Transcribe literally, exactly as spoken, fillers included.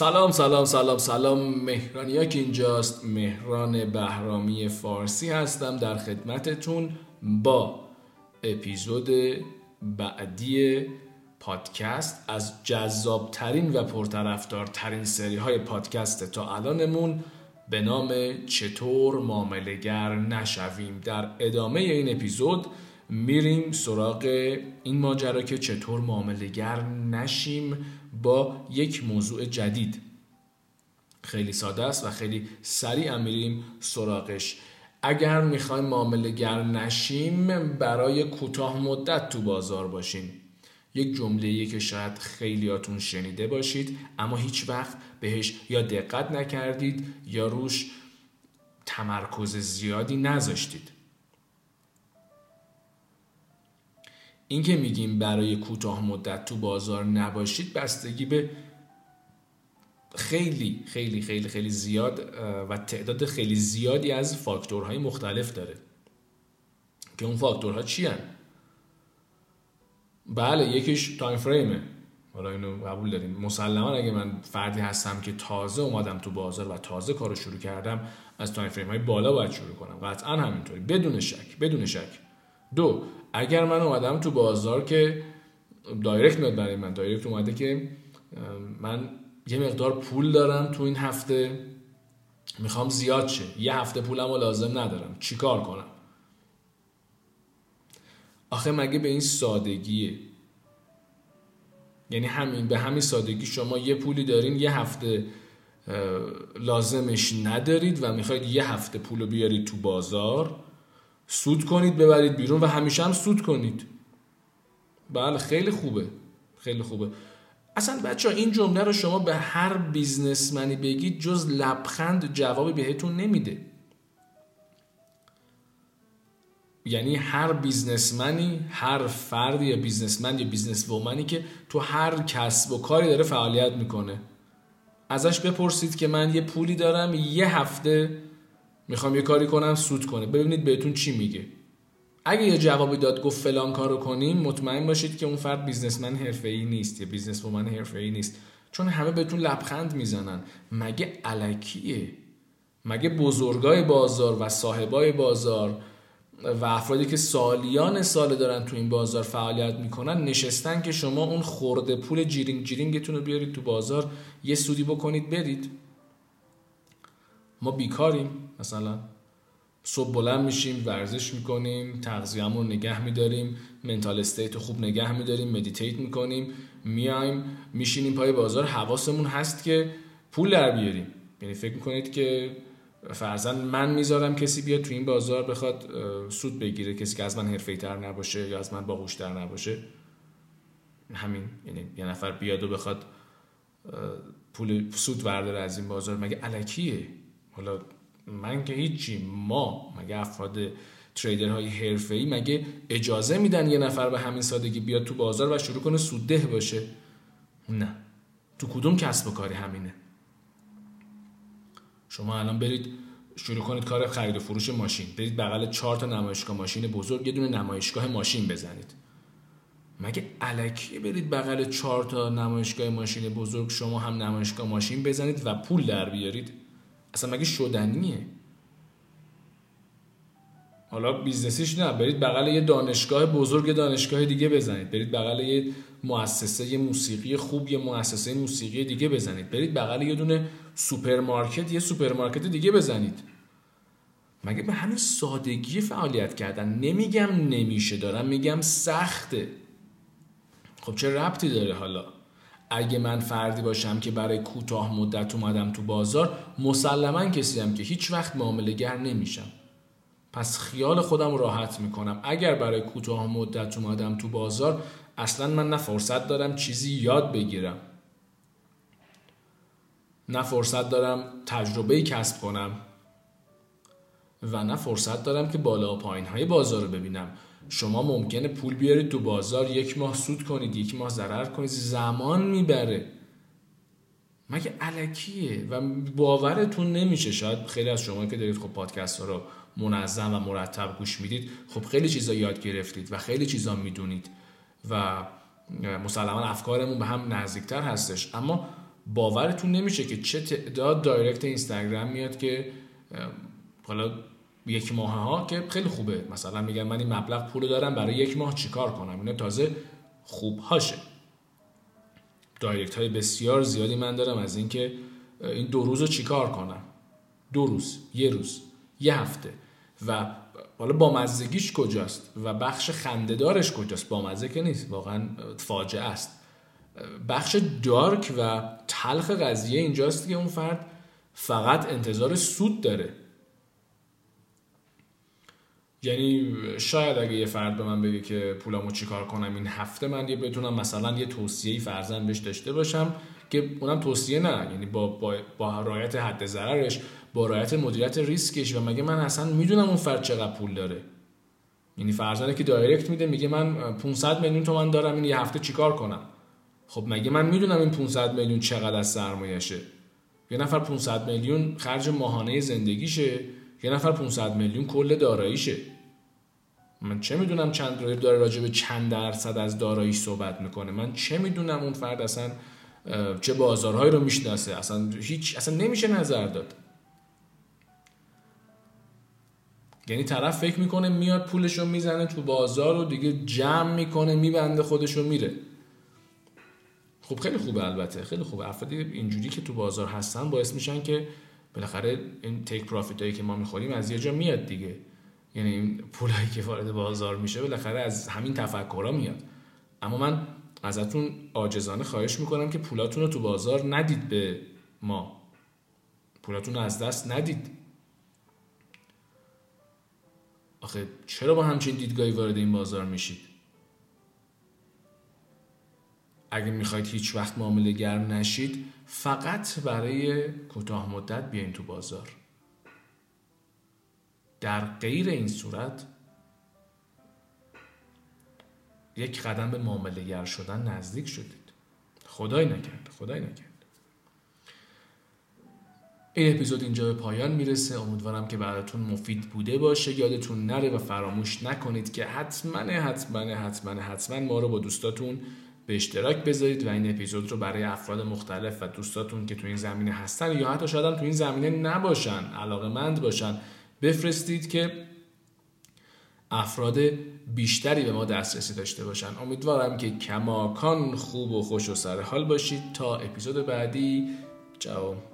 سلام سلام سلام سلام، مهرانیاک اینجاست. مهران بهرامی فارسی هستم در خدمتتون با اپیزود بعدی پادکست از جذابترین و پرطرفدارترین سری های پادکست تا الانمون به نام چطور معامله‌گر نشویم. در ادامه این اپیزود میریم سراغ این ماجرا که چطور معامله‌گر نشیم با یک موضوع جدید. خیلی ساده است و خیلی سریع میریم سراغش. اگر میخوایم معامله‌گر نشیم، برای کوتاه مدت تو بازار باشیم. یک جمله‌ای که شاید خیلیاتون شنیده باشید اما هیچ وقت بهش یا دقت نکردید یا روش تمرکز زیادی نذاشتید. این که میگیم برای کوتاه مدت تو بازار نباشید بستگی به خیلی خیلی خیلی خیلی زیاد و تعداد خیلی زیادی از فاکتورهای مختلف داره که اون فاکتورها چی هن؟ بله، یکیش تایم فریمه. حالا اینو قبول داریم. مسلما اگه من فردی هستم که تازه اومدم تو بازار و تازه کارو شروع کردم، از تایم فریم های بالا باید شروع کنم، قطعا همینطوری، بدون شک بدون شک. دو، اگر من اومدم تو بازار که دایرکت میاد، برای من دایرکت اومده که من یه مقدار پول دارم تو این هفته، میخوام زیاد شه، یه هفته پولمو لازم ندارم، چیکار کنم؟ آخه مگه به این سادگیه؟ یعنی همین به همین سادگی شما یه پولی دارین، یه هفته لازمش ندارید و میخواید یه هفته پولو بیارید تو بازار، سود کنید، ببرید بیرون و همیشه هم سود کنید. بله، خیلی خوبه خیلی خوبه. اصلا بچه‌ها این جمله رو شما به هر بیزنسمنی بگید جز لبخند جوابی بهتون نمیده. یعنی هر بیزنسمنی، هر فردی یا بیزنسمن یا بیزنس وومنی که تو هر کسب و کاری داره فعالیت میکنه، ازش بپرسید که من یه پولی دارم، یه هفته میخوام یه کاری کنم سود کنه، ببینید بهتون چی میگه. اگه یه جوابی داد گفت فلان کارو کنیم، مطمئن باشید که اون فرد بیزنسمن حرفه‌ای نیست یا بیزنس وومن حرفه‌ای نیست، چون همه بهتون لبخند میزنن. مگه الکیه؟ مگه بزرگای بازار و صاحبای بازار و افرادی که سالیان سال دارن تو این بازار فعالیت میکنن نشستن که شما اون خورده پول جیرینگ جیرینگتون رو بیارید تو بازار، یه سودی بکنید برید؟ ما بیکاریم مثلا، صبح بلند میشیم، ورزش میکنیم، تغذیه‌مون نگه میداریم، منتال استیت رو خوب نگه میداریم، مدیتیت میکنیم، میایم میشینیم پای بازار، حواسمون هست که پول در بیاریم. یعنی فکر میکنید که فرضاً من میذارم کسی بیاد تو این بازار بخواد سود بگیره، کسی که از من حرفه‌ای‌تر نباشه یا از من باهوش‌تر نباشه؟ همین، یعنی یه نفر بیاد و بخواد پول سود ورداره از این بازار، مگه الکیه؟ حالا من که هیچی، ما مگه افراد تریدرهای حرفه‌ای مگه اجازه میدن یه نفر به همین سادگی بیاد تو بازار و شروع کنه سودده باشه؟ نه، تو کدوم کسب و کاری همینه؟ شما الان برید شروع کنید کار خرید و فروش ماشین، برید بغل چهار تا نمایشگاه ماشین بزرگ یه دونه نمایشگاه ماشین بزنید، مگه الکی برید بغل چهار تا نمایشگاه ماشین بزرگ شما هم نمایشگاه ماشین بزنید و پول در بیارید؟ اصلا مگه شدنیه؟ حالا بیزنسیش نه، برید بغل یه دانشگاه بزرگ دانشگاه دیگه بزنید، برید بغل یه مؤسسه موسیقی خوب یه مؤسسه موسیقی دیگه بزنید، برید بغل یه دونه سوپرمارکت یه سوپرمارکت دیگه بزنید. مگه به همین سادگی فعالیت کردن؟ نمیگم نمیشه، دارم میگم سخته. خب چه ربطی داره حالا؟ اگه من فردی باشم که برای کوتاه مدت اومدم تو بازار، مسلماً کسیم که هیچ وقت معامله‌گر نمیشم. پس خیال خودم راحت میکنم. اگر برای کوتاه مدت اومدم تو بازار، اصلاً من نه فرصت دارم چیزی یاد بگیرم، نه فرصت دارم تجربه کسب کنم و نه فرصت دارم که بالا و پایین‌های بازار رو ببینم. شما ممکنه پول بیارید تو بازار، یک ماه سود کنید، یک ماه ضرر کنید، زمان میبره. مگه الکیه؟ و باورتون نمیشه. شاید خیلی از شما که دارید خب پادکست ها رو منظم و مرتب گوش میدید، خب خیلی چیزا یاد گرفتید و خیلی چیزا میدونید و مسلما افکارمون به هم نزدیکتر هستش، اما باورتون نمیشه که چه تعداد دایرکت اینستاگرام میاد که حالا یک ماه ها که خیلی خوبه، مثلا میگن من این مبلغ پول دارم برای یک ماه چیکار کنم، اینا تازه خوب هاشه. دایرکت های بسیار زیادی من دارم از این که این دو روزو چیکار کنم، دو روز، یه روز، یه هفته، و حالا بامزگیش کجاست و بخش خنده‌دارش کجاست. بامزه که نیست، واقعا فاجعه است. بخش دارک و تلخ قضیه اینجاست که اون فرد فقط انتظار سود داره. یعنی شاید اگه یه فرد به من بگه که پولامو چیکار کنم این هفته، من یه بتونم مثلا یه توصیه‌ای فرضاً بهش داشته باشم که اونم توصیه نه، یعنی با با, با رعایت حد ضررش، با رعایت مدیریت ریسکش. و مگه من اصلا میدونم اون فرد چقدر پول داره؟ یعنی فرضاً که دایرکت میده میگه من پانصد میلیون تومان دارم، این یه هفته چیکار کنم؟ خب مگه من میدونم این پانصد میلیون چقدر از سرمایه‌شه؟ یه نفر پانصد میلیون خرج ماهانه زندگیشه، یه نفر پانصد میلیون کل داراییشه. من چه میدونم چند رایب داره راجع به چند درصد از داراییش صحبت میکنه؟ من چه میدونم اون فرد اصلا چه بازارهایی رو میشناسه؟ اصلا هیچ، اصلا نمیشه نظر داد. یعنی طرف فکر میکنه میاد پولشو میزنه تو بازار و دیگه جمع میکنه، میبنده خودشو میره. خب خیلی خوبه، البته خیلی خوبه. افراد اینجوری که تو بازار هستن باعث میشن که بالاخره این تیک پروفیت هایی که ما میخوریم از یه جا میاد دیگه. یعنی این پولایی که وارد بازار میشه بالاخره از همین تفکرها میاد. اما من ازتون عاجزانه خواهش میکنم که پولاتون رو تو بازار ندید، به ما پولاتون رو از دست ندید. آخه چرا با همچین دیدگاهی وارد این بازار میشید؟ اگه میخواید هیچ وقت معامله گرم نشید، فقط برای کوتاه مدت بیاین تو بازار. در غیر این صورت یک قدم به معامله گر شدن نزدیک شدید. خدای نکرد، خدای نکرد. این اپیزود اینجا به پایان میرسه. امیدوارم که براتون مفید بوده باشه. یادتون نره و فراموش نکنید که حتما حتما حتما حتما ما رو با دوستاتون به اشتراک بذارید و این اپیزود رو برای افراد مختلف و دوستاتون که تو این زمینه هستن یا حتی شاید هم تو این زمینه نباشن، علاقه‌مند باشن، بفرستید که افراد بیشتری به ما دسترسی داشته باشن. امیدوارم که کماکان خوب و خوش و سرحال باشید. تا اپیزود بعدی، چاو.